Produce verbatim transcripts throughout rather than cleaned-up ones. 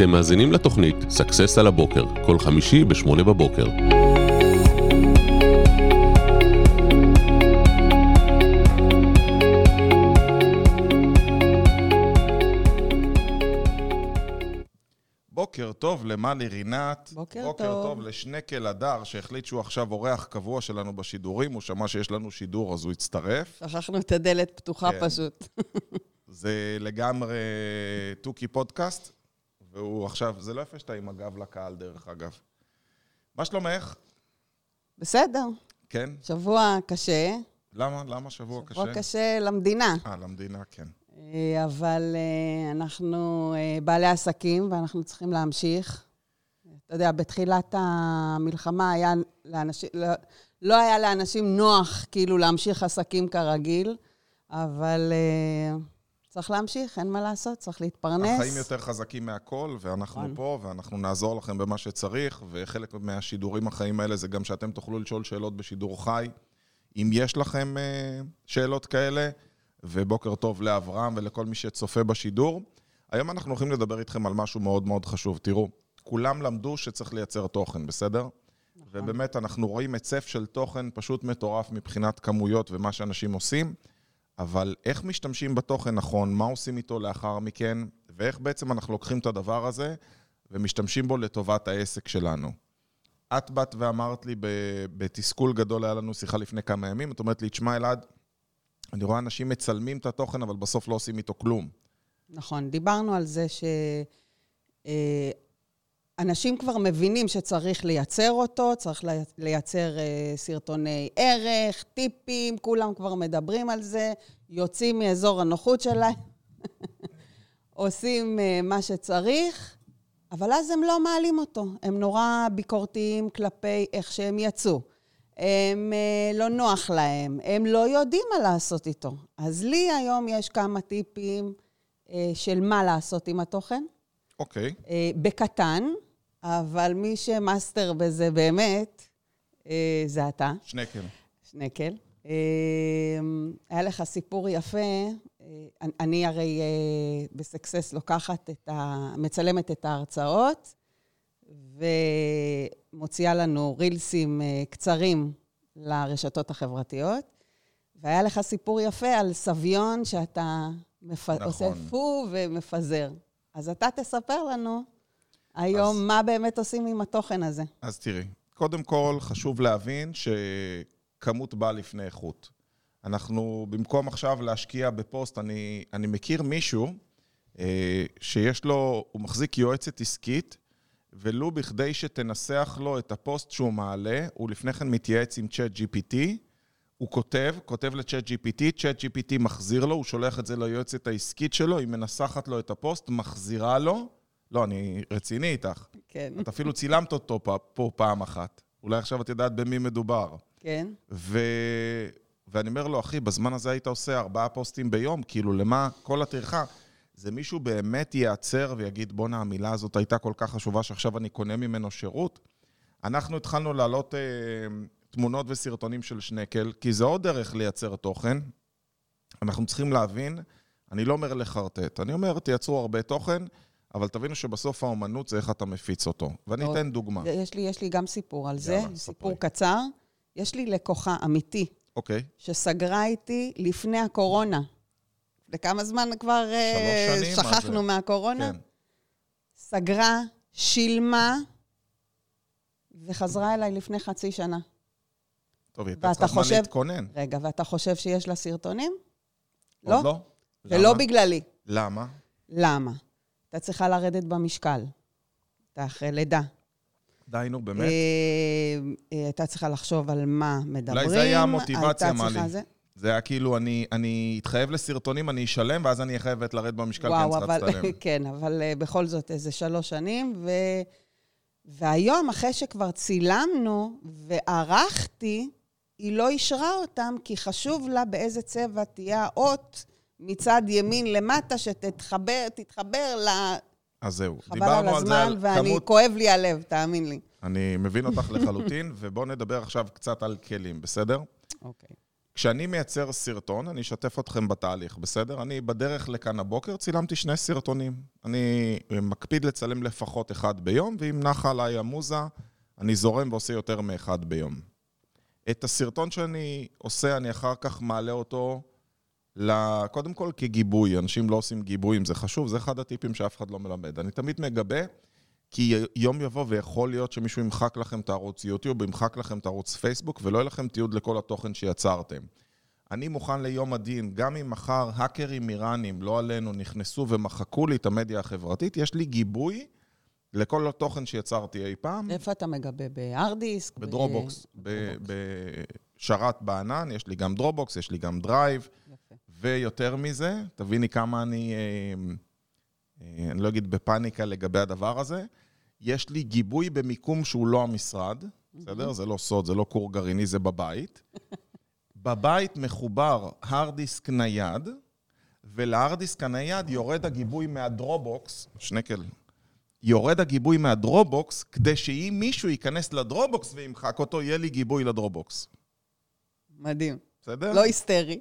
אתם מאזינים לתוכנית סקסס על הבוקר, כל חמישי בשמונה בבוקר. בוקר טוב למלי רינת, בוקר, בוקר טוב. טוב לשנקל הדר שהחליט שהוא עכשיו אורח קבוע שלנו בשידורים, הוא שמע שיש לנו שידור אז הוא הצטרף. שכחנו את הדלת פתוחה כן. פשוט. זה לגמרי טוקי פודקאסט, והוא עכשיו, זה לא יפה שאתה עם הגב לקהל דרך אגב. מה שלומך? בסדר. כן? שבוע קשה. למה? למה שבוע, שבוע קשה? שבוע קשה למדינה. אה, למדינה, כן. אבל אנחנו בעלי עסקים ואנחנו צריכים להמשיך. אתה יודע, בתחילת המלחמה היה לאנשים, לא היה לאנשים נוח כאילו להמשיך עסקים כרגיל, אבל צריך להמשיך, אין מה לעשות, צריך להתפרנס. החיים יותר חזקים מהכל, ואנחנו פה, ואנחנו נעזור לכם במה שצריך, וחלק מהשידורים החיים האלה זה גם שאתם תוכלו לשאול שאלות בשידור חי, אם יש לכם שאלות כאלה. ובוקר טוב לאברהם ולכל מי שצופה בשידור. היום אנחנו הולכים לדבר איתכם על משהו מאוד מאוד חשוב. תראו, כולם למדו שצריך לייצר תוכן, בסדר? נכון. ובאמת אנחנו רואים היצף של תוכן פשוט מטורף מבחינת כמויות ומה שאנשים עושים, אבל איך משתמשים בתוכן נכון, מה עושים איתו לאחר מכן, ואיך בעצם אנחנו לוקחים את הדבר הזה ומשתמשים בו לטובת העסק שלנו. את באת ואמרת לי בתסכול גדול, היה לנו שיחה לפני כמה ימים, את אומרת לי, תשמע אלעד, אני רואה אנשים מצלמים את התוכן, אבל בסוף לא עושים איתו כלום. נכון, דיברנו על זה שאנשים כבר מבינים שצריך לייצר אותו, צריך לייצר סרטוני ערך, טיפים, כולם כבר מדברים על זה, יוצאים מאזור הנוחות שלהם, עושים מה שצריך, אבל אז הם לא מעלים אותו. הם נורא ביקורתיים כלפי איך שהם יצאו. הם לא נוח להם, הם לא יודעים מה לעשות איתו. אז לי היום יש כמה טיפים של מה לעשות עם התוכן. אוקיי. Okay. בקטן, אבל מי שמאסטר בזה באמת, זה אתה. שנקל. שנקל. היה לך סיפור יפה, אני הרי בסקסס לוקחת את ה... מצלמת את ההרצאות, ומוציאה לנו רילסים קצרים לרשתות החברתיות, והיה לך סיפור יפה על סביון שאתה מפ... נכון. עושה פו ומפזר. אז אתה תספר לנו היום אז... מה באמת עושים עם התוכן הזה. אז תראי, קודם כל חשוב להבין שכמות באה לפני איכות. אנחנו במקום עכשיו להשקיע בפוסט, אני, אני מכיר מישהו שיש לו, הוא מחזיק יועצת עסקית, ולו בכדי שתנסח לו את הפוסט שהוא מעלה, הוא לפני כן מתייעץ עם צ'אט ג'י פי טי, הוא כותב, כותב לצ'אט ג'י פי טי, צ'אט ג'י פי טי מחזיר לו, הוא שולח את זה ליועצת העסקית שלו, היא מנסחת לו את הפוסט, מחזירה לו, לא, אני רציני איתך. כן. את אפילו צילמת אותו פה פעם אחת. אולי עכשיו את יודעת במי מדובר. כן. ו... ואני אומר לו, אחי, בזמן הזה היית עושה ארבעה פוסטים ביום, כאילו למה כל התרחה... זה מישהו באמת ייעצר ויגיד, בונה, המילה הזאת הייתה כל כך חשובה שעכשיו אני קונה ממנו שירות. אנחנו התחלנו לעלות אה, תמונות וסרטונים של שנקל, כי זה עוד דרך לייצר תוכן. אנחנו צריכים להבין, אני לא אומר לחרטט, אני אומר, תייצרו הרבה תוכן, אבל תבינו שבסוף האומנות זה איך אתה מפיץ אותו. ואני עוד, אתן דוגמה. יש לי, יש לי גם סיפור על זה, יאללה, סיפור ספרי. קצר. יש לי לקוחה אמיתי, אוקיי. שסגרה איתי לפני הקורונה. לכמה זמן כבר שכחנו מהקורונה? כן. סגרה, שילמה, וחזרה אליי לפני חצי שנה. טוב, היא תצטרך חושב... מה להתכונן. רגע, ואתה חושב שיש לה סרטונים? עוד לא? לא. ולא למה? בגללי. למה? למה? אתה צריכה לרדת במשקל. אתה אחרי לידה. דיינו, באמת. אתה צריכה לחשוב על מה מדברים. אולי זה היה המוטיבציה, מה לי. זה... זה היה כאילו, אני, אני אתחייב לסרטונים, אני אשלם, ואז אני חייבת לרד במשקל, וואו, כן, אבל, כן, אבל בכל זאת, איזה שלוש שנים, ו... והיום, אחרי שכבר צילמנו וערכתי, היא לא אישרה אותם, כי חשוב לה באיזה צבע תהיה האות מצד ימין למטה, שתתחבר, תתחבר לה... אז זהו, דיברנו על זה על כמות... ואני, כואב לי הלב, תאמין לי. אני מבין אותך לחלוטין, ובואו נדבר עכשיו קצת על כלים, בסדר? אוקיי. Okay. כשאני מייצר סרטון, אני אשתף אתכם בתהליך, בסדר? אני בדרך לכאן הבוקר צילמתי שני סרטונים. אני מקפיד לצלם לפחות אחד ביום, ואם נחה עליי המוזה, אני זורם ועושה יותר מאחד ביום. את הסרטון שאני עושה, אני אחר כך מעלה אותו, קודם כל כגיבוי. אנשים לא עושים גיבויים, זה חשוב, זה אחד הטיפים שאף אחד לא מלמד. אני תמיד מגבה, כי יום יבוא ויכול להיות שמישהו ימחק לכם את הערוץ יוטיוב, ימחק לכם את הערוץ פייסבוק, ולא יהיה לכם תיעוד לכל התוכן שיצרתם. אני מוכן ליום הדין, גם אם מחר האקרים איראנים, לא עלינו, נכנסו ומחקו לי את המדיה החברתית, יש לי גיבוי לכל התוכן שיצרתי אי פעם. איפה אתה מגבה? בארדיסק? בדרופבוקס. בשרת בענן, יש לי גם דרופבוקס, יש לי גם דרייב, ויותר מזה, תביני כמה אני... אני לא אגיד בפאניקה לגבי הדבר הזה, יש לי גיבוי במיקום שהוא לא המשרד, בסדר? זה לא סוד, זה לא קור גרעיני, זה בבית. בבית מחובר הרדיסק נייד, ולהרדיסק הנייד יורד הגיבוי מהדרובוקס, שנקל, יורד הגיבוי מהדרובוקס, כדי שאם מישהו ייכנס לדרובוקס וימחק אותו, יהיה לי גיבוי לדרובוקס. מדהים. בסדר? לא היסטרי.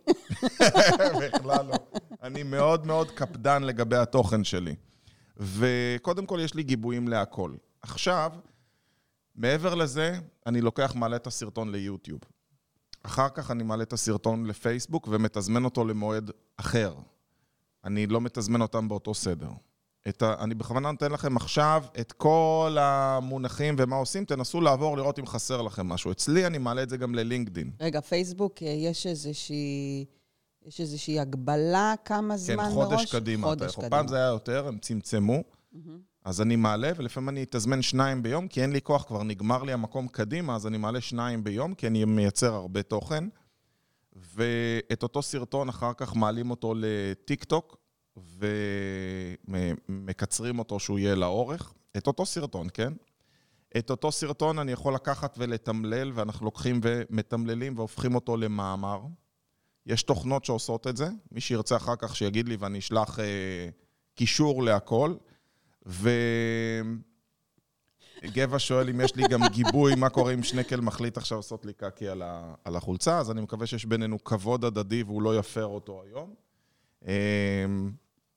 בכלל לא. אני מאוד מאוד קפדן לגבי התוכן שלי. וקודם כל יש לי גיבויים להכל. עכשיו, מעבר לזה, אני לוקח מעלה את הסרטון ליוטיוב. אחר כך אני מעלה את הסרטון לפייסבוק ומתזמן אותו למועד אחר. אני לא מתזמן אותם באותו סדר. ה... אני בכוונה נותן לכם עכשיו את כל המונחים ומה עושים, תנסו לעבור לראות אם חסר לכם משהו. אצלי אני מעלה את זה גם ללינקדין. רגע, פייסבוק יש איזושהי... יש איזושהי הגבלה כמה זמן מראש? כן, חודש קדימה. חודש קדימה. פעם זה היה יותר, הם צמצמו, אז אני מעלה, ולפעמים אני אתזמן שניים ביום, כי אין לי כוח, כבר נגמר לי המקום קדימה, אז אני מעלה שניים ביום, כי אני מייצר הרבה תוכן, ואת אותו סרטון אחר כך מעלים אותו לטיק-טוק, ומקצרים אותו שהוא יהיה לאורך. את אותו סרטון, כן? את אותו סרטון אני יכול לקחת ולתמלל, ואנחנו לוקחים ומתמללים והופכים אותו למאמר. יש תוכנות שעושות את זה, מי שירצה אחר כך שיגיד לי ואני אשלח אה, קישור להכל, וגבע שואל אם יש לי גם גיבוי, מה קורה אם שנקל מחליט עכשיו לעשות לי קקי על, ה... על החולצה, אז אני מקווה שיש בינינו כבוד הדדי והוא לא יפר אותו היום. אה,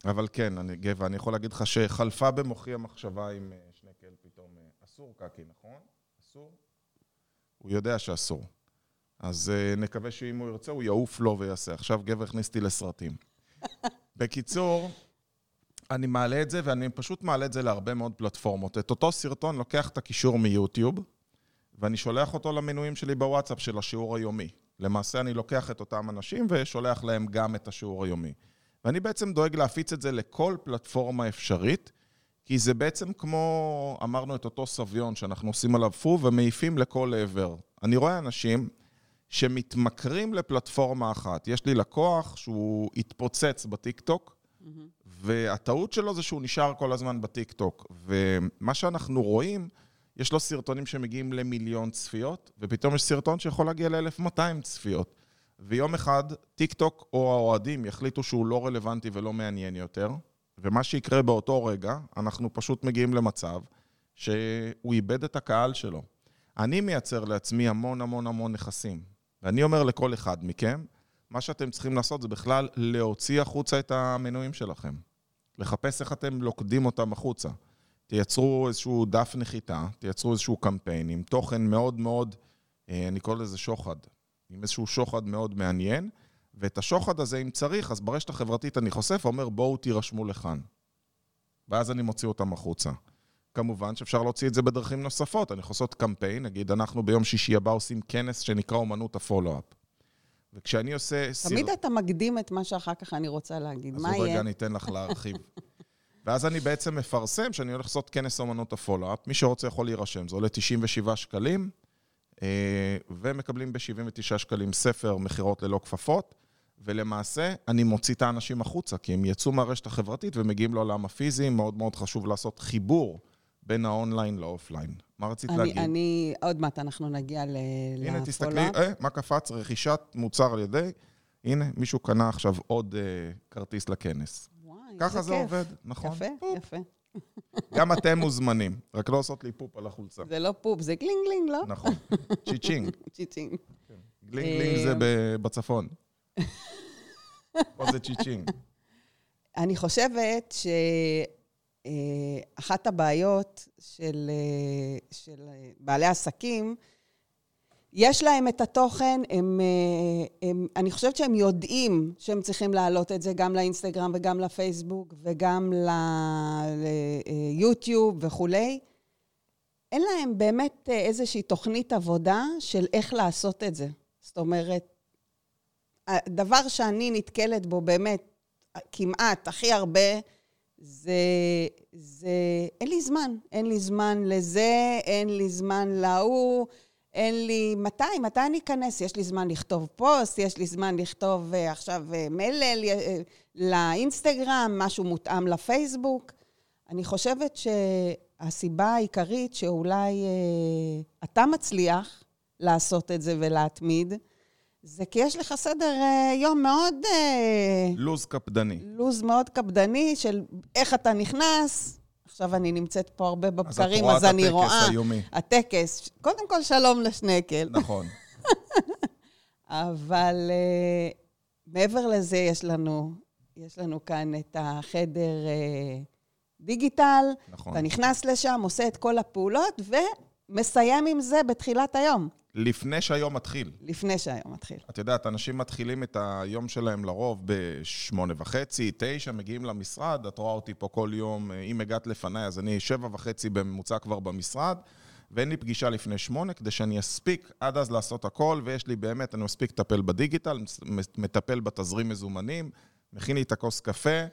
אבל כן, אני, גבע, אני יכול להגיד לך שחלפה במוחי המחשבה עם שנקל פתאום, אסור קקי, נכון? אסור? הוא יודע שאסור. אז נקווה שאם הוא ירצה, הוא יעוף לו ויעשה. עכשיו גבר הכניסתי לסרטים. בקיצור, אני מעלה את זה, ואני פשוט מעלה את זה להרבה מאוד פלטפורמות. את אותו סרטון לוקח את הקישור מיוטיוב, ואני שולח אותו למנויים שלי בוואטסאפ של השיעור היומי. למעשה אני לוקח את אותם אנשים ושולח להם גם את השיעור היומי. ואני בעצם דואג להפיץ את זה לכל פלטפורמה אפשרית, כי זה בעצם כמו, אמרנו, את אותו סביון שאנחנו עושים עליו פו ומעיפים לכל עבר. אני רואה אנשים שמתמכרים לפלטפורמה אחת. יש לי לקוח שהוא התפוצץ בטיק-טוק, והטעות שלו זה שהוא נשאר כל הזמן בטיק-טוק. ומה שאנחנו רואים, יש לו סרטונים שמגיעים למיליון צפיות, ופתאום יש סרטון שיכול להגיע ל-אלף ומאתיים צפיות. ויום אחד, טיק-טוק או האוהדים יחליטו שהוא לא רלוונטי ולא מעניין יותר, ומה שיקרה באותו רגע, אנחנו פשוט מגיעים למצב שהוא איבד את הקהל שלו. אני מייצר לעצמי המון המון המון נכסים. ואני אומר לכל אחד מכם, מה שאתם צריכים לעשות זה בכלל להוציא החוצה את המנויים שלכם. לחפש איך אתם לוקדים אותם החוצה. תייצרו איזשהו דף נחיתה, תייצרו איזשהו קמפיין עם תוכן מאוד מאוד, אני קורא לזה שוחד, עם איזשהו שוחד מאוד מעניין, ואת השוחד הזה אם צריך, אז ברשת החברתית אני חושף, אומר בואו תירשמו לכאן. ואז אני מוציא אותם החוצה. כמובן שאפשר להוציא את זה בדרכים נוספות, אני חושבת קמפיין, נגיד אנחנו ביום שישי הבא עושים כנס שנקרא אומנות הפולו-אפ. וכשאני עושה... תמיד סיר... אתה מקדים את מה שאחר כך אני רוצה להגיד, מה יהיה? אז עוד רגע אני אתן לך להרחיב. ואז אני בעצם מפרסם שאני הולך לעשות כנס אומנות הפולו-אפ, מי שרוצה יכול להירשם, זה עולה תשעים ושבעה שקלים, ומקבלים ב-שבעים ותשעה שקלים ספר מחירות ללא כפפות, ולמעשה אני מוציא את האנשים החוצה, כי הם יצאו מהרשת החברתית ומגיעים לעולם הפיזי, מאוד מאוד חשוב לעשות חיבור בין האונליין לאופליין. מה רצית אני, להגיד? אני, עוד מעט אנחנו נגיע ל... הנה, לפולאפ. תסתכלי, אה, מה קפץ? רכישת מוצר על ידי, הנה, מישהו קנה עכשיו עוד אה, כרטיס לכנס. וואי, ככה זה, זה עובד, נכון? יפה, פופ. יפה. גם אתם מוזמנים, רק לא עושות לי פופ על החולצה. זה לא פופ, זה גלינג גלינג, לא? נכון, צ'יצ'ינג. צ'יצ'ינג. גלינג זה בצפון. פה זה צ'יצ'ינג. אני חושבת שאחת הבעיות של בעלי עסקים, יש להם את התוכן, הם, הם, אני חושבת שהם יודעים שהם צריכים להעלות את זה גם לאינסטגרם וגם לפייסבוק וגם ליוטיוב וכו'. אין להם באמת איזושהי תוכנית עבודה של איך לעשות את זה. זאת אומרת, הדבר שאני נתקלת בו באמת כמעט הכי הרבה, זה, זה אין לי זמן. אין לי זמן לזה, אין לי זמן להוא, אין לי, מתי, מתי אני אכנס? יש לי זמן לכתוב פוסט, יש לי זמן לכתוב עכשיו מלל לאינסטגרם, משהו מותאם לפייסבוק. אני חושבת שהסיבה העיקרית שאולי אה, אתה מצליח לעשות את זה ולהתמיד, זה כי יש לך סדר אה, יום מאוד... אה, לוז קפדני. לוז מאוד קפדני של איך אתה נכנס... עכשיו אני נמצאת פה הרבה בבקרים, אז, אז אני רואה... אז את רואה את הטקס היומי. הטקס, קודם כל שלום לשנקל. נכון. אבל uh, מעבר לזה יש לנו, יש לנו כאן את החדר uh, דיגיטל. נכון. אתה נכנס לשם, עושה את כל הפעולות, ומסיים עם זה בתחילת היום. לפני שהיום מתחיל. לפני שהיום מתחיל. את יודעת, אנשים מתחילים את היום שלהם לרוב בשמונה וחצי, תשע, מגיעים למשרד, את רואה אותי פה כל יום, אם הגעת לפני, אז אני שבע וחצי בממוצע כבר במשרד, ואין לי פגישה לפני שמונה, כדי שאני אספיק עד אז לעשות הכל, ויש לי באמת, אני מספיק לטפל בדיגיטל, מטפל בתזרים מזומנים, מכין לי את הכוס קפה,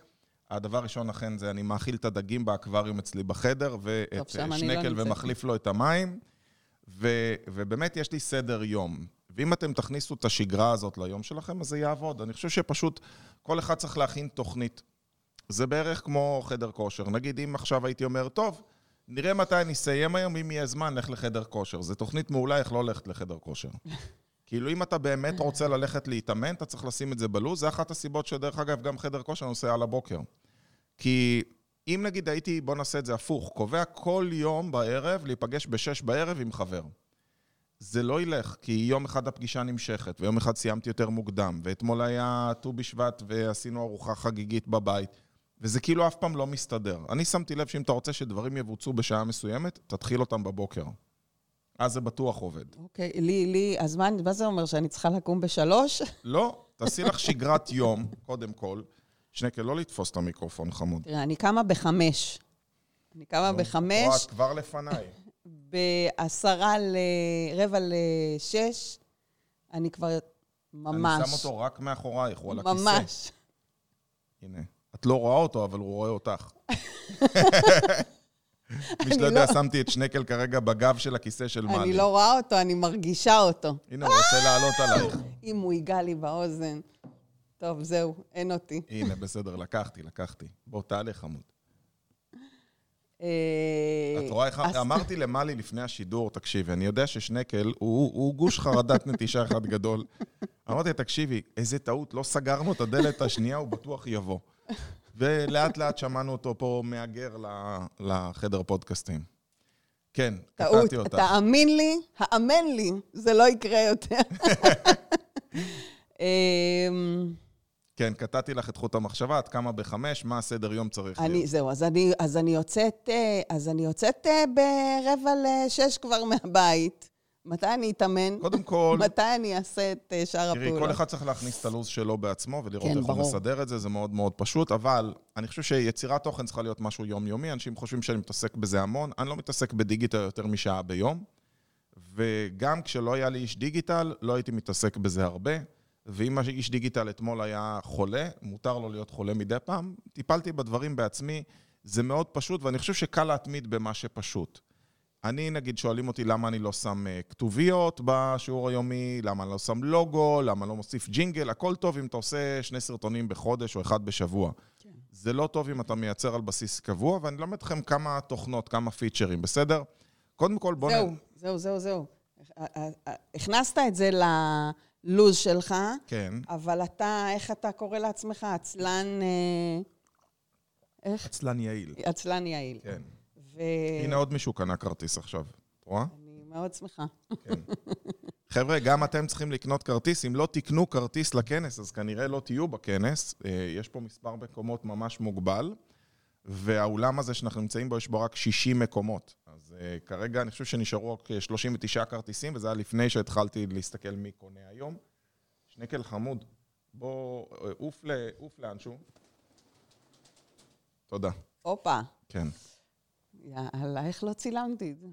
הדבר הראשון אכן זה, אני מאכיל את הדגים באקווריום אצלי בחדר, ואת שנקל ומחליף לו את המים. ו- ובאמת יש לי סדר יום. ואם אתם תכניסו את השגרה הזאת ליום שלכם, אז זה יעבוד. אני חושב שפשוט כל אחד צריך להכין תוכנית. זה בערך כמו חדר כושר. נגיד, אם עכשיו הייתי אומר, טוב, נראה מתי נסיים היום, אם יהיה זמן, נלך לחדר כושר. זו תוכנית מעולה, איך לא הולכת לחדר כושר. כאילו, אם אתה באמת רוצה ללכת להתאמן, אתה צריך לשים את זה בלוז. זה אחת הסיבות שדרך אגב, גם חדר כושר נוסע על הבוקר. כי... אם נגיד הייתי, בוא נעשה את זה הפוך, קובע כל יום בערב להיפגש בשש בערב עם חבר. זה לא ילך, כי יום אחד הפגישה נמשכת, ויום אחד סיימתי יותר מוקדם, ואתמול היה ט"ו בשבט ועשינו ארוחה חגיגית בבית, וזה כאילו אף פעם לא מסתדר. אני שמתי לב שאם אתה רוצה שדברים יבוצעו בשעה מסוימת, תתחיל אותם בבוקר. אז זה בטוח עובד. אוקיי, לי, לי, אז מה, מה זה אומר, שאני צריכה לקום בשלוש? לא, תעשי לך שגרת יום, קודם כל, שנקל, לא לתפוס את המיקרופון חמוד. תראה, אני קמה בחמש. אני קמה בחמש. או, את כבר לפניי. בעשרה לרבע לשש, אני כבר ממש... אני שם אותו רק מאחורייך, הוא על הכיסא. ממש. הנה, את לא רואה אותו, אבל הוא רואה אותך. מי שלא יודע, שמתי את שנקל כרגע בגב של הכיסא של מלי. אני לא רואה אותו, אני מרגישה אותו. הנה, הוא רוצה לעלות עלייך. אם הוא ייגע לי באוזן... טוב, זהו, אין אותי. הנה, בסדר, לקחתי, לקחתי. בוא, תעלה חמוד. את רואה איך... אמרתי למלי לפני השידור, תקשיבי, אני יודע ששנקל, הוא גוש חרדת נטישה אחד גדול. אמרתי, תקשיבי, איזה טעות, לא סגרנו את הדלת השנייה, הוא בטוח יבוא. ולאט לאט שמענו אותו פה מאגר לחדר פודקאסטים. כן, קטעתי אותה. טעות, תאמין לי, האמן לי, זה לא יקרה יותר. כן, קטעתי לך את חוט המחשבה, את קמה בחמש, מה הסדר יום צריך להיות? זהו, אז אני יוצאת, אז אני יוצאת ברבע לשש כבר מהבית. מתי אני אתאמן? קודם כל... מתי אני אעשה את שאר הפעולות? תראי, כל אחד צריך להכניס את הלוז שלו בעצמו, ולראות איך הוא מסדר את זה, זה מאוד מאוד פשוט, אבל אני חושב שיצירת תוכן צריכה להיות משהו יומיומי, אנשים חושבים שאני מתעסק בזה המון, אני לא מתעסק בדיגיטל יותר משעה ביום, וגם כשלא היה לי איש דיגיטל, לא הייתי מתעסק בזה הרבה. ואם איש דיגיטל אתמול היה חולה, מותר לו להיות חולה מדי פעם, טיפלתי בדברים בעצמי, זה מאוד פשוט, ואני חושב שקל להתמיד במה שפשוט. אני, נגיד, שואלים אותי למה אני לא שם כתוביות בשיעור היומי, למה אני לא שם לוגו, למה אני לא מוסיף ג'ינגל, הכל טוב אם אתה עושה שני סרטונים בחודש או אחד בשבוע. כן. זה לא טוב אם אתה מייצר על בסיס קבוע, ואני לומד אתכם כמה תוכנות, כמה פיצ'רים, בסדר? קודם כל, בוא... זהו, נ... זהו, זהו, זהו. הכנסת את זה ל... לוז שלך, כן. אבל אתה, איך אתה קורא לעצמך? עצלן... איך? עצלן יעיל. עצלן יעיל. כן. ו... הנה עוד מישהו קנה כרטיס עכשיו, רואה? אני מאוד שמחה. כן. חבר'ה, גם אתם צריכים לקנות כרטיס, אם לא תקנו כרטיס לכנס, אז כנראה לא תהיו בכנס, יש פה מספר מקומות ממש מוגבל, והאולם הזה שאנחנו נמצאים בו, יש בו רק שישים מקומות, אז כרגע אני חושב שנשארו רק שלושים ותשעה כרטיסים, וזה היה לפני שהתחלתי להסתכל מי קונה היום. שנקל חמוד, בוא, אוף, ל, אוף לאנשהו. תודה. אופה. כן. יאללה, איך לא צילמתי את זה?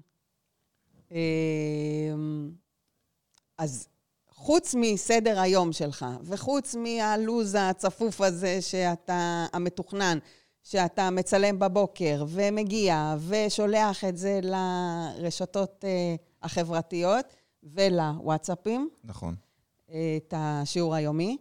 אז חוץ מסדר היום שלך, וחוץ מהלוז הצפוף הזה שאתה, המתוכנן, שאתה מצלם בבוקר ומגיע ושולח את זה לרשתות החברתיות ולוואטסאפים. נכון. את השיעור היומי.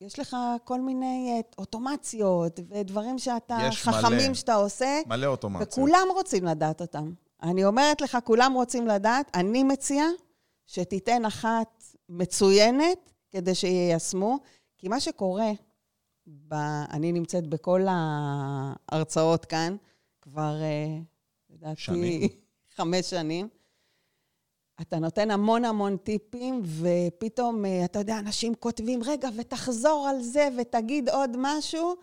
יש לך כל מיני אוטומציות ודברים שאתה, חכמים מלא, שאתה עושה. מלא אוטומציות. וכולם רוצים לדעת אותם. אני אומרת לך, כולם רוצים לדעת, אני מציעה שתיתן אחת מצוינת כדי שיישמו, כי מה שקורה, ב... אני נמצאת בכל ההרצאות כאן, כבר, לדעתי, שנים. חמש שנים, אתה נותן המון המון טיפים, ופתאום, אתה יודע, אנשים כותבים, רגע, ותחזור על זה, ותגיד עוד משהו,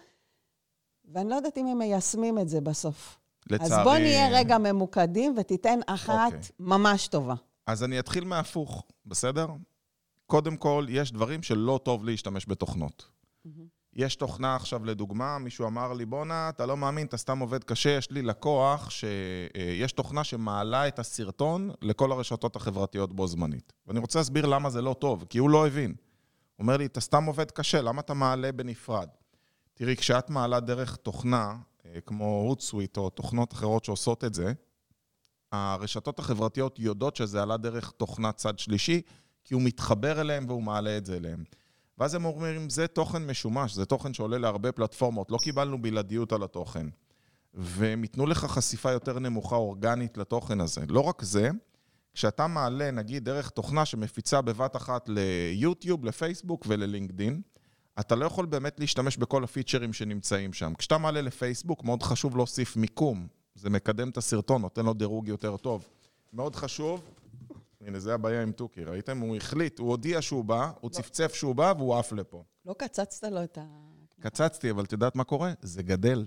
ואני לא יודעת אם הם מיישמים את זה בסוף. לצערי... אז בוא נהיה רגע ממוקדים, ותיתן אחת okay. ממש טובה. אז אני אתחיל מהפוך, בסדר? קודם כל, יש דברים שלא טוב להשתמש בתוכנות. Mm-hmm. יש תוכנה עכשיו לדוגמה, מישהו אמר לי, בונה, אתה לא מאמין, אתה סתם עובד קשה, יש לי לקוח, שיש תוכנה שמעלה את הסרטון לכל הרשתות החברתיות בו זמנית. ואני רוצה להסביר למה זה לא טוב, כי הוא לא הבין. הוא אומר לי, אתה סתם עובד קשה, למה אתה מעלה בנפרד? תראי, כשאת מעלה דרך תוכנה, כמו הוטסוויט או תוכנות אחרות שעושות את זה, הרשתות החברתיות יודעות שזה עלה דרך תוכנת צד שלישי, כי הוא מתחבר אליהם והוא מעלה את זה אליהם. ואז הם אומרים, זה תוכן משומש, זה תוכן שעולה להרבה פלטפורמות, לא קיבלנו בלעדיות על התוכן, והם יתנו לך חשיפה יותר נמוכה אורגנית לתוכן הזה. לא רק זה, כשאתה מעלה, נגיד, דרך תוכנה שמפיצה בבת אחת ליוטיוב, לפייסבוק וללינקדין, אתה לא יכול באמת להשתמש בכל הפיצ'רים שנמצאים שם. כשאתה מעלה לפייסבוק, מאוד חשוב להוסיף מיקום. זה מקדם את הסרטון, נותן לו דירוג יותר טוב. מאוד חשוב, הנה זה הבעיה עם טוקי, ראיתם? הוא החליט, הוא הודיע שהוא בא, הוא צפצף שהוא בא והוא עף לפה. לא קצצת לו את ה... קצצתי, אבל תדעת מה קורה? זה גדל.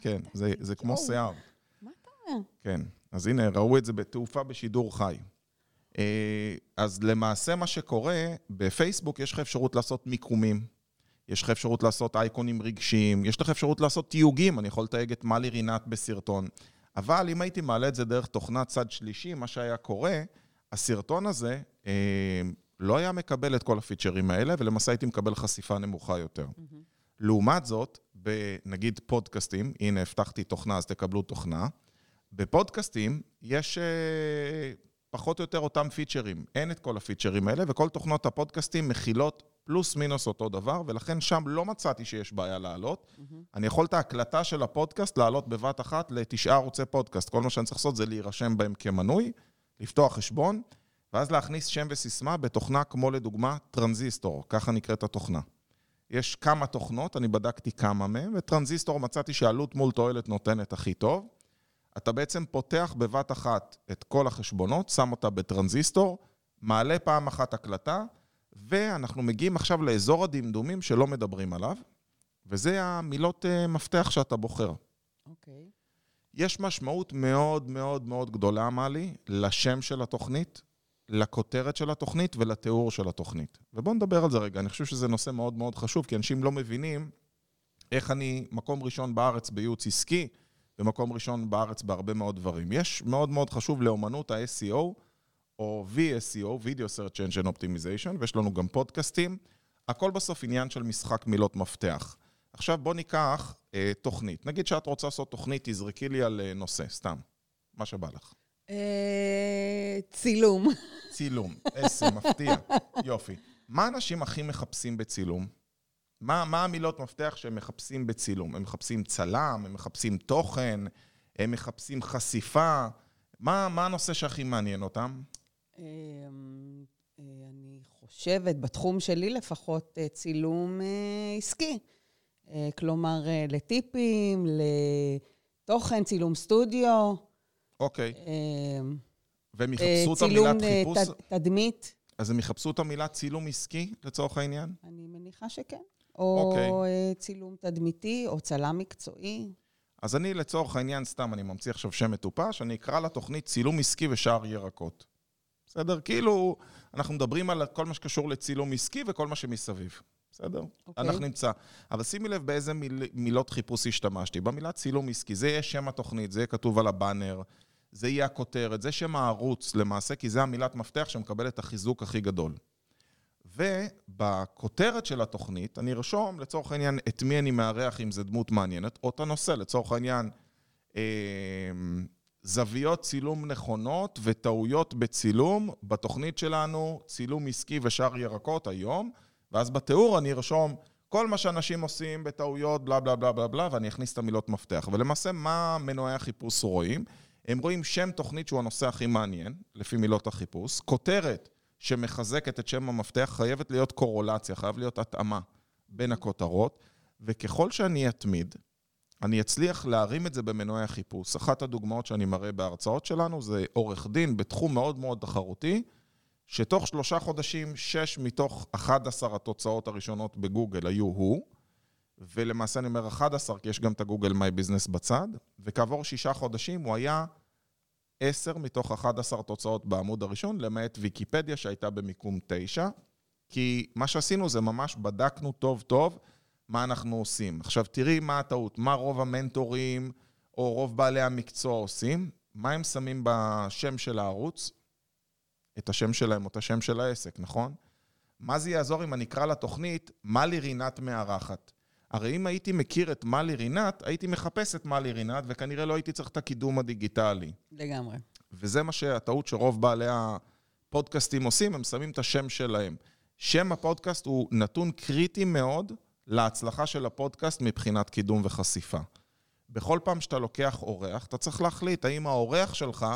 כן, זה כמו שיער. מה אתה אומר? כן, אז הנה, ראו את זה בתעופה בשידור חי. אז למעשה מה שקורה, בפייסבוק יש לך אפשרות לעשות מיקומים, יש לך אפשרות לעשות אייקונים רגשיים, יש לך אפשרות לעשות תיוגים, אני יכול לתייג את מלי רינת בסרטון, אבל אם הייתי מעלה את זה דרך תוכנת צד שלישי, מה שהיה קורה, הסרטון הזה אה, לא היה מקבל את כל הפיצ'רים האלה, ולמעשה הייתי מקבל חשיפה נמוכה יותר. Mm-hmm. לעומת זאת, בנגיד פודקאסטים, הנה הבטחתי תוכנה, אז תקבלו תוכנה, בפודקאסטים יש... אה, פחות או יותר אותם פיצ'רים. אין את כל הפיצ'רים האלה, וכל תוכנות הפודקאסטים מכילות פלוס מינוס אותו דבר, ולכן שם לא מצאתי שיש בעיה לעלות. Mm-hmm. אני יכול את ההקלטה של הפודקאסט לעלות בבת אחת לתשעה ערוצי פודקאסט. כל מה שאני צריך לעשות זה להירשם בהם כמנוי, לפתוח חשבון, ואז להכניס שם וסיסמה בתוכנה כמו לדוגמה טרנזיסטור, ככה נקראת התוכנה. יש כמה תוכנות, אני בדקתי כמה מהם, וטרנזיסטור מצאתי שעלות מול תועלת נותנת הכי טוב. אתה בעצם פותח בבת אחת את כל החשבונות, שם אותה בטרנזיסטור, מעלה פעם אחת הקלטה, ואנחנו מגיעים עכשיו לאזור הדמדומים שלא מדברים עליו, וזה המילות מפתח שאתה בוחר. אוקיי. Okay. יש משמעות מאוד מאוד מאוד גדולה, מלי, לשם של התוכנית, לכותרת של התוכנית ולתיאור של התוכנית. ובואו נדבר על זה רגע, אני חושב שזה נושא מאוד מאוד חשוב, כי אנשים לא מבינים איך אני מקום ראשון בארץ בייעוץ עסקי, במקום ראשון בארץ בהרבה מאוד דברים. יש מאוד מאוד חשוב לאומנות ה-אס אי או, או וי אס אי או, Video Search Engine Optimization, ויש לנו גם פודקאסטים. הכל בסוף עניין של משחק מילות מפתח. עכשיו בוא ניקח אה, תוכנית. נגיד שאת רוצה לעשות תוכנית, תזרקי לי על אה, נושא, סתם. מה שבא לך? אה, צילום. צילום, איזה מפתיע, יופי. מה אנשים הכי מחפשים בצילום? מה, מה המילות מפתח שהם מחפשים בצילום? הם מחפשים צלם, הם מחפשים תוכן, הם מחפשים חשיפה. מה, מה הנושא שהכי מעניין אותם? אני חושבת, בתחום שלי לפחות, צילום עסקי. כלומר, לטיפים, לתוכן, צילום סטודיו. אוקיי. והם יחפשו את המילת חיפוש? צילום תדמית. אז הם יחפשו את המילה צילום עסקי לצורך העניין? אני מניחה שכן. או צילום תדמיתי, או צלם מקצועי. אז אני לצורך העניין סתם, אני ממציא עכשיו שם מטופש, אני אקרא לתוכנית צילום עסקי ושאר ירקות. בסדר? כאילו, אנחנו מדברים על כל מה שקשור לצילום עסקי וכל מה שמסביב. בסדר? אנחנו נמצא. אבל שימי לב באיזה מילות חיפוש השתמשתי. במילה צילום עסקי, זה יהיה שם התוכנית, זה יהיה כתוב על הבאנר, זה יהיה הכותרת, זה שם הערוץ למעשה, כי זה המילת מפתח שמקבלת החיזוק הכי גדול. ובכותרת של התוכנית, אני רשום לצורך העניין את מי אני מארח, אם זה דמות מעניינת, או את הנושא, לצורך העניין, אה, זוויות צילום נכונות וטעויות בצילום, בתוכנית שלנו, צילום עסקי ושאר ירקות היום, ואז בתיאור אני רשום כל מה שאנשים עושים בטעויות, בלה בלה בלה בלה בלה, ואני אכניס את המילות מפתח. ולמעשה, מה מנועי החיפוש רואים? הם רואים שם תוכנית שהוא הנושא הכי מעניין, לפי מילות החיפוש, כותרת שמחזקת את שם המפתח, חייבת להיות קורולציה, חייב להיות התאמה בין הכותרות, וככל שאני אתמיד, אני אצליח להרים את זה במנועי החיפוש. אחת הדוגמאות שאני מראה בהרצאות שלנו, זה עורך דין בתחום מאוד מאוד תחרותי, שתוך שלושה חודשים, שש מתוך אחת עשרה התוצאות הראשונות בגוגל היו הוא, ולמעשה אני אומר אחת עשרה, כי יש גם את הגוגל מיי ביזנס בצד, וכעבור שישה חודשים הוא היה עשר מתוך אחת עשרה תוצאות בעמוד הראשון, למעט ויקיפדיה שהייתה במיקום תשע, כי מה שעשינו זה ממש בדקנו טוב טוב מה אנחנו עושים. עכשיו תראי מה הטעות, מה רוב המנטורים או רוב בעלי המקצוע עושים, מה הם שמים בשם של הערוץ, את השם שלהם או את השם של העסק, נכון? מה זה יעזור אם אני אקרא לתוכנית מלי רינת מארחת? הרי אם הייתי מכיר את מלי רינת, הייתי מחפש את מלי רינת, וכנראה לא הייתי צריך את הקידום הדיגיטלי. לגמרי. וזה מה שהטעות שרוב בעלי הפודקאסטים עושים, הם שמים את השם שלהם. שם הפודקאסט הוא נתון קריטי מאוד להצלחה של הפודקאסט מבחינת קידום וחשיפה. בכל פעם שאתה לוקח אורח, אתה צריך להחליט האם האורח שלך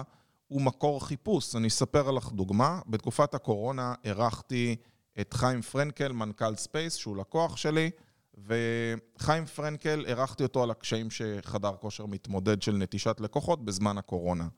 הוא מקור חיפוש. אני אספר לך דוגמה, בתקופת הקורונה ערכתי את חיים פרנקל, מנכ"ל ספייס, שהוא לקוח שלי, וחיים פרנקל, ערכתי אותו על הקשיים שחדר כושר מתמודד של נטישת לקוחות בזמן הקורונה.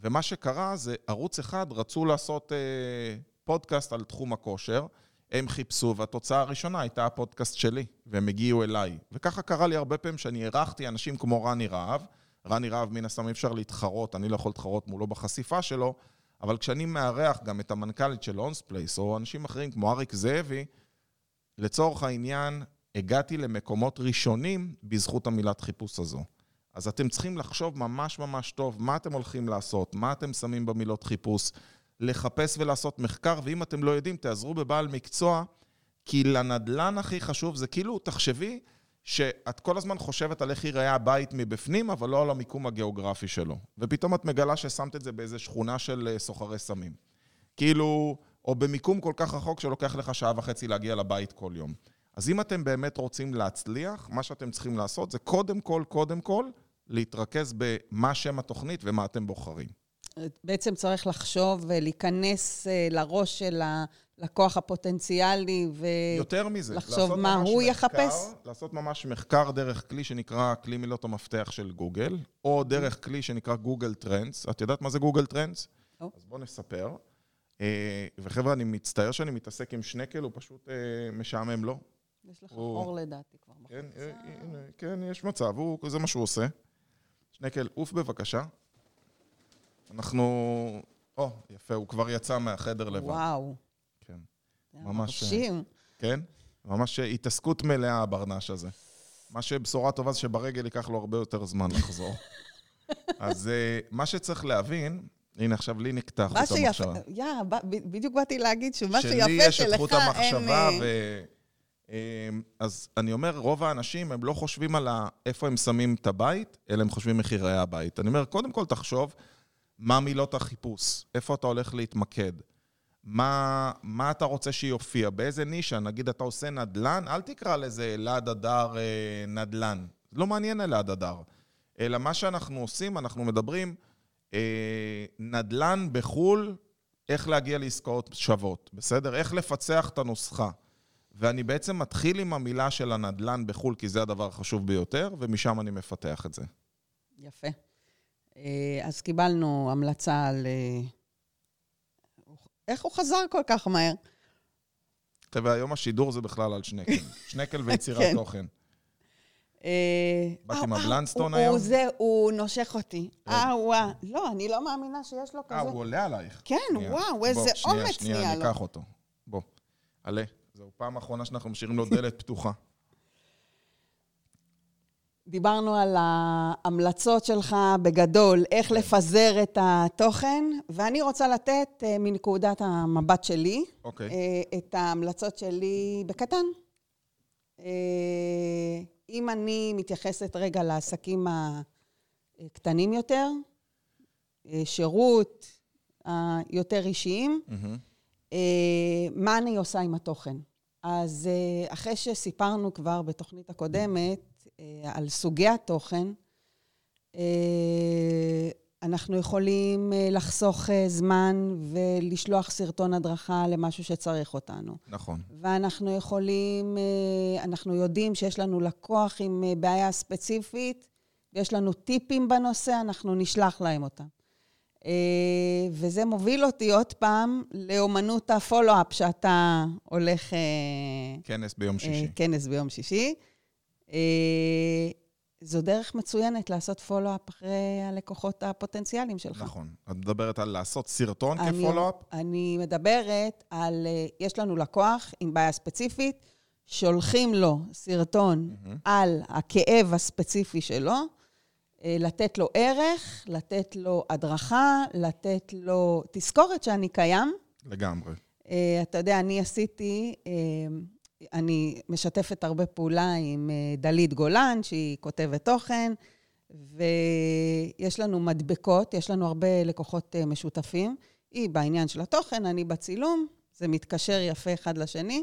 ומה שקרה זה ערוץ אחד רצו לעשות אה, פודקאסט על תחום הכושר, הם חיפשו והתוצאה הראשונה הייתה הפודקאסט שלי, והם הגיעו אליי. וככה קרה לי הרבה פעמים שאני ערכתי אנשים כמו רני רהב, רני רהב מן הסתם אי אפשר להתחרות, אני לא יכול להתחרות מולו בחשיפה שלו, אבל כשאני מארח גם את המנכ"לית של אונס פלייס, או אנשים אחרים כמו אריק זאבי, לצורך העניין, הגעתי למקומות ראשונים בזכות המילת חיפוש הזו. אז אתם צריכים לחשוב ממש ממש טוב מה אתם הולכים לעשות, מה אתם שמים במילות חיפוש, לחפש ולעשות מחקר, ואם אתם לא יודעים, תעזרו בבעל מקצוע, כי לנדלן הכי חשוב זה כאילו, תחשבי שאת כל הזמן חושבת על איך ייראה הבית מבפנים, אבל לא על המיקום הגיאוגרפי שלו. ופתאום את מגלה ששמת את זה באיזו שכונה של סוחרי סמים. כאילו, או במיקום כל כך רחוק שלוקח לך שעה וחצי להגיע לבית כל יום. אז אם אתם באמת רוצים להצליח, מה שאתם צריכים לעשות זה קודם כל, קודם כל, להתרכז במה שם התוכנית ומה אתם בוחרים. בעצם צריך לחשוב ולהיכנס לראש של הלקוח הפוטנציאלי ולחשוב מה הוא יחפש. לעשות ממש מחקר דרך כלי שנקרא כלי מילות המפתח של גוגל, או דרך כלי שנקרא גוגל טרנדס. את יודעת מה זה גוגל טרנדס? אז בואו נספר. וחבר'ה, אני מצטער שאני מתעסק עם שנקל, הוא פשוט משעמם לו. יש לך חור לדעתי כבר בחוצה. כן, יש מצב, זה מה שהוא עושה. שנקל, אוף בבקשה. אנחנו... או, יפה, הוא כבר יצא מהחדר לבד. וואו. כן. ממש... חופשים. כן, ממש התעסקות מלאה הברנש הזה. מה שבשורה טובה זה שברגל ייקח לו הרבה יותר זמן לחזור. אז מה שצריך להבין... הנה, עכשיו לי נקטע חוט המחשבה. יא, בדיוק באתי להגיד שמה שיפה שלך אין... שלי יש את חוט המחשבה ו... אז אני אומר, רוב האנשים הם לא חושבים על איפה הם שמים את הבית, אלא הם חושבים מחירי הבית. אני אומר, קודם כל תחשוב מה מילות החיפוש, איפה אתה הולך להתמקד, מה, מה אתה רוצה שיופיע, באיזה נישה, נגיד אתה עושה נדלן, אל תקרא לזה אלעד הדר נדלן. לא מעניין אלעד הדר. אלא מה שאנחנו עושים, אנחנו מדברים... נדלן בחול, איך להגיע לעסקאות שוות, בסדר? איך לפצח את הנוסחה. ואני בעצם מתחיל עם המילה של הנדלן בחול, כי זה הדבר החשוב ביותר, ומשם אני מפתח את זה. יפה. אז קיבלנו המלצה על איך הוא חזר כל כך מהר? טבע, היום השידור זה בכלל על שנקל. שנקל ויצירת תוכן. באתי מהבלנסטון היום? הוא נושך אותי. אה, וואו. לא, אני לא מאמינה שיש לו כזה. אה, הוא עולה עלייך. כן, וואו, איזה אומץ נהיה לו. שנייה, שנייה, ניקח אותו. בוא, עלה. זהו פעם האחרונה שאנחנו משאירים לו דלת פתוחה. דיברנו על ההמלצות שלך בגדול, איך לפזר את התוכן, ואני רוצה לתת מנקודת המבט שלי, okay. את ההמלצות שלי בקטן. אם אני מתייחסת רגע לעסקים הקטנים יותר, שירות יותר אישיים, mm-hmm. מה אני עושה עם התוכן? אז אחרי שסיפרנו כבר בתוכנית הקודמת, על סוגי התוכן, אנחנו יכולים לחסוך זמן ולשלוח סרטון הדרכה למשהו שצריך אותנו. נכון. ואנחנו יכולים, אנחנו יודעים שיש לנו לקוח עם בעיה ספציפית, ויש לנו טיפים בנושא, אנחנו נשלח להם אותם. וזה מוביל אותי עוד פעם לאומנות הפולו-אפ שאתה הולך... כנס ביום שישי. כנס ביום שישי. זו דרך מצוינת לעשות פולו-אפ אחרי הלקוחות הפוטנציאליים שלך. נכון. את מדברת על לעשות סרטון כפולו-אפ? אני מדברת על, יש לנו לקוח עם בעיה ספציפית, שולחים לו סרטון על הכאב הספציפי שלו, לתת לו ערך, לתת לו הדרכה, לתת לו תזכורת שאני קיים. לגמרי. אתה יודע, אני עשיתי... אני משתפת הרבה פעולה עם דלית גולן, שהיא כותבת תוכן, ויש לנו מדבקות, יש לנו הרבה לקוחות משותפים. היא בעניין של התוכן, אני בצילום, זה מתקשר יפה אחד לשני,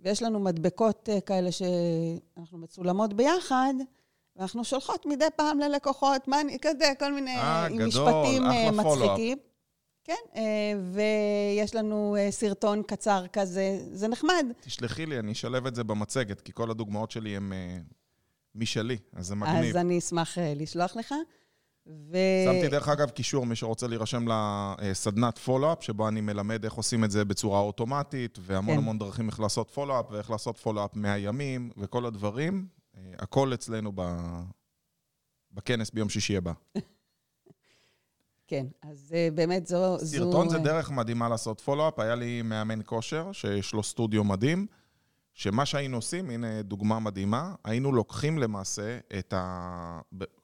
ויש לנו מדבקות כאלה שאנחנו מצולמות ביחד, ואנחנו שולחות מדי פעם ללקוחות, מה אני כזה, כל מיני 아, גדול, משפטים מצחיקים. כן, ויש לנו סרטון קצר כזה, זה נחמד. תשלחי לי, אני אשלב את זה במצגת, כי כל הדוגמאות שלי הן משלי, אז זה מגניב. אז אני אשמח לשלוח לך. ו... שמתי דרך אגב קישור, מי שרוצה להירשם לסדנת פולו-אפ, שבה אני מלמד איך עושים את זה בצורה אוטומטית, והמון כן. המון דרכים איך לעשות פולו-אפ, ואיך לעשות פולו-אפ מהימים, וכל הדברים, הכל אצלנו ב... בכנס ביום שישי הבא. כן, אז באמת זו... סרטון זו... זה דרך מדהימה לעשות פולו-אפ. היה לי מאמן כושר שיש לו סטודיו מדהים, שמה שהיינו עושים, הנה דוגמה מדהימה, היינו לוקחים למעשה את ה...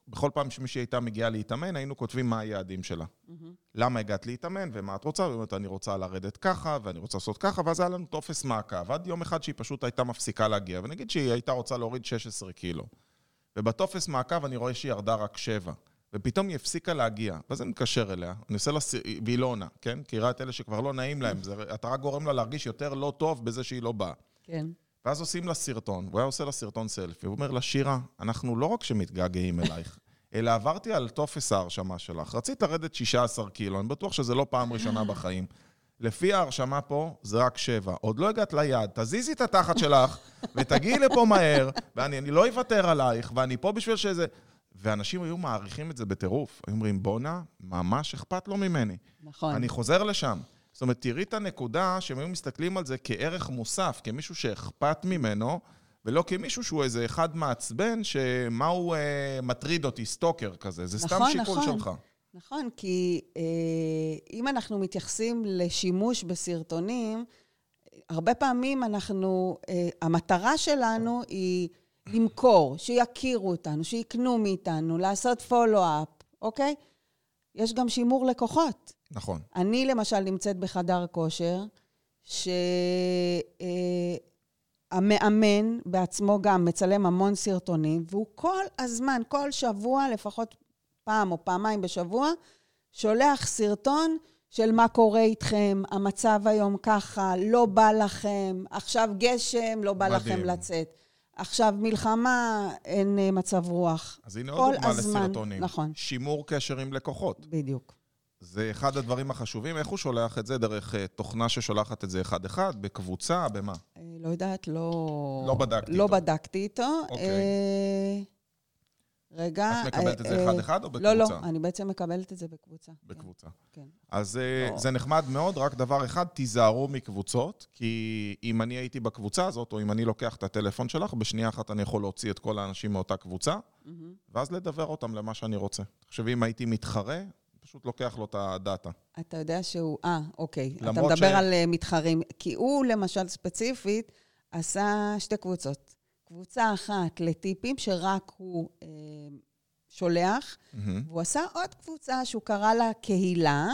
בכל פעם שמישהי הייתה מגיעה להתאמן, היינו כותבים מה היעדים שלה. Mm-hmm. למה הגעת להתאמן ומה את רוצה, ובאמת אני רוצה לרדת ככה ואני רוצה לעשות ככה, ואז היה לנו תופס מעקב. עד יום אחד שהיא פשוט הייתה מפסיקה להגיע, ונגיד שהיא הייתה רוצה להוריד שש עשרה קילו. ובתופס מעקב אני רואה שהיא ירדה רק שבע. ופתאום היא הפסיקה להגיע, ואז אני מתקשר אליה, אני עושה לה, והיא לא עונה, כן? כי ראה את אלה שכבר לא נעים להם, אתה רק גורם לה להרגיש יותר לא טוב בזה שהיא לא באה. כן. ואז עושים לה סרטון, והוא היה עושה לה סרטון סלפי, הוא אומר לה, שירה, אנחנו לא רק שמתגעגעים אלייך, אלא עברתי על תופס ההרשמה שלך, רצית לרדת שישה עשר קילו, אני בטוח שזה לא פעם ראשונה בחיים. לפי ההרשמה פה, זה רק שבע. עוד לא הגעת ליד, תזיזי את התחת שלך, ותגיעי לפה מהר, ואני, אני לא יוותר עלייך, ואני פה בשביל שזה... ואנשים היו מעריכים את זה בטירוף. היו אומרים, בונה, ממש אכפת לו ממני. נכון. אני חוזר לשם. זאת אומרת, תראי את הנקודה שהם היו מסתכלים על זה כערך מוסף, כמישהו שאכפת ממנו, ולא כמישהו שהוא איזה אחד מעצבן, שמה הוא אה, מטריד אותי, סטוקר כזה. זה נכון, סתם שיקול נכון. שלך. נכון, כי אה, אם אנחנו מתייחסים לשימוש בסרטונים, הרבה פעמים אנחנו, אה, המטרה שלנו היא... למכור, שיכירו אותנו, שיקנו מאיתנו, לעשות פולו-אפ, אוקיי? יש גם שימור לקוחות. נכון. אני למשל נמצאת בחדר כושר, שהמאמן בעצמו גם מצלם המון סרטונים, והוא כל הזמן, כל שבוע, לפחות פעם או פעמיים בשבוע, שולח סרטון של מה קורה איתכם, המצב היום ככה, לא בא לכם, עכשיו גשם, לא בא מדהים. לכם לצאת. עכשיו מלחמה, אין מצב רוח. אז הנה עוד דוגמה לסרטונים. נכון. שימור קשר עם לקוחות. בדיוק. זה אחד הדברים החשובים. איך הוא שולח את זה? דרך תוכנה ששולחת את זה אחד-אחד, בקבוצה, במה? לא יודעת, לא... לא בדקתי איתו. לא בדקתי איתו. אוקיי. רגע... את מקבלת את זה אחד-אחד או בקבוצה? לא, לא, אני בעצם מקבלת את זה בקבוצה. בקבוצה. כן. אז זה נחמד מאוד, רק דבר אחד, תיזהרו מקבוצות, כי אם אני הייתי בקבוצה הזאת, או אם אני לוקח את הטלפון שלך, בשנייה אחת אני יכול להוציא את כל האנשים מאותה קבוצה, ואז לדבר אותם למה שאני רוצה. תחשבי, אם הייתי מתחרה, פשוט לוקח לו את הדאטה. אתה יודע שהוא... אה, אוקיי. אתה מדבר על מתחרים, כי הוא, למשל, ספציפית, עשה שתי קבוצות. קבוצה אחת לטיפים שרק הוא אה, שולח, mm-hmm. והוא עשה עוד קבוצה שהוא קרא לה קהילה,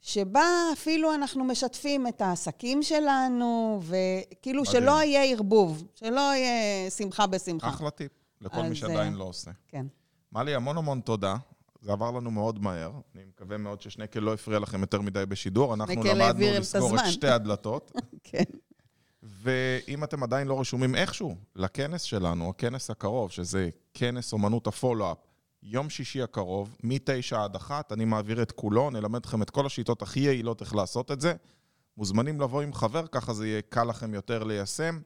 שבה אפילו אנחנו משתפים את העסקים שלנו, וכאילו מדהים. שלא יהיה ערבוב, שלא יהיה שמחה בשמחה. אחלה טיפ, לכל אז, מי שעדיין לא עושה. כן. מלי, המון המון תודה. זה עבר לנו מאוד מהר. אני מקווה מאוד ששנקל לא הפריע לכם יותר מדי בשידור. אנחנו למדנו לסגור את, את שתי הדלתות. כן. ואם אתם עדיין לא רשומים איכשהו לכנס שלנו, הכנס הקרוב, שזה כנס אומנות הפולו-אפ, יום שישי הקרוב, מתשע עד אחת, אני מעביר את כולו, נלמד לכם את כל השיטות הכי יעילות איך לעשות את זה, מוזמנים לבוא עם חבר, ככה זה יהיה קל לכם יותר ליישם,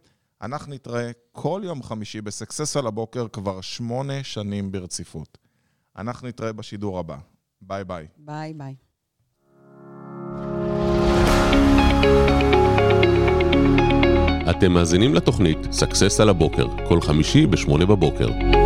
אנחנו נתראה כל יום חמישי בסקסס על הבוקר כבר שמונה שנים ברציפות. אנחנו נתראה בשידור הבא. ביי ביי. ביי ביי. אתם מאזינים לתוכנית Success על הבוקר, כל חמישי בשמונה בבוקר.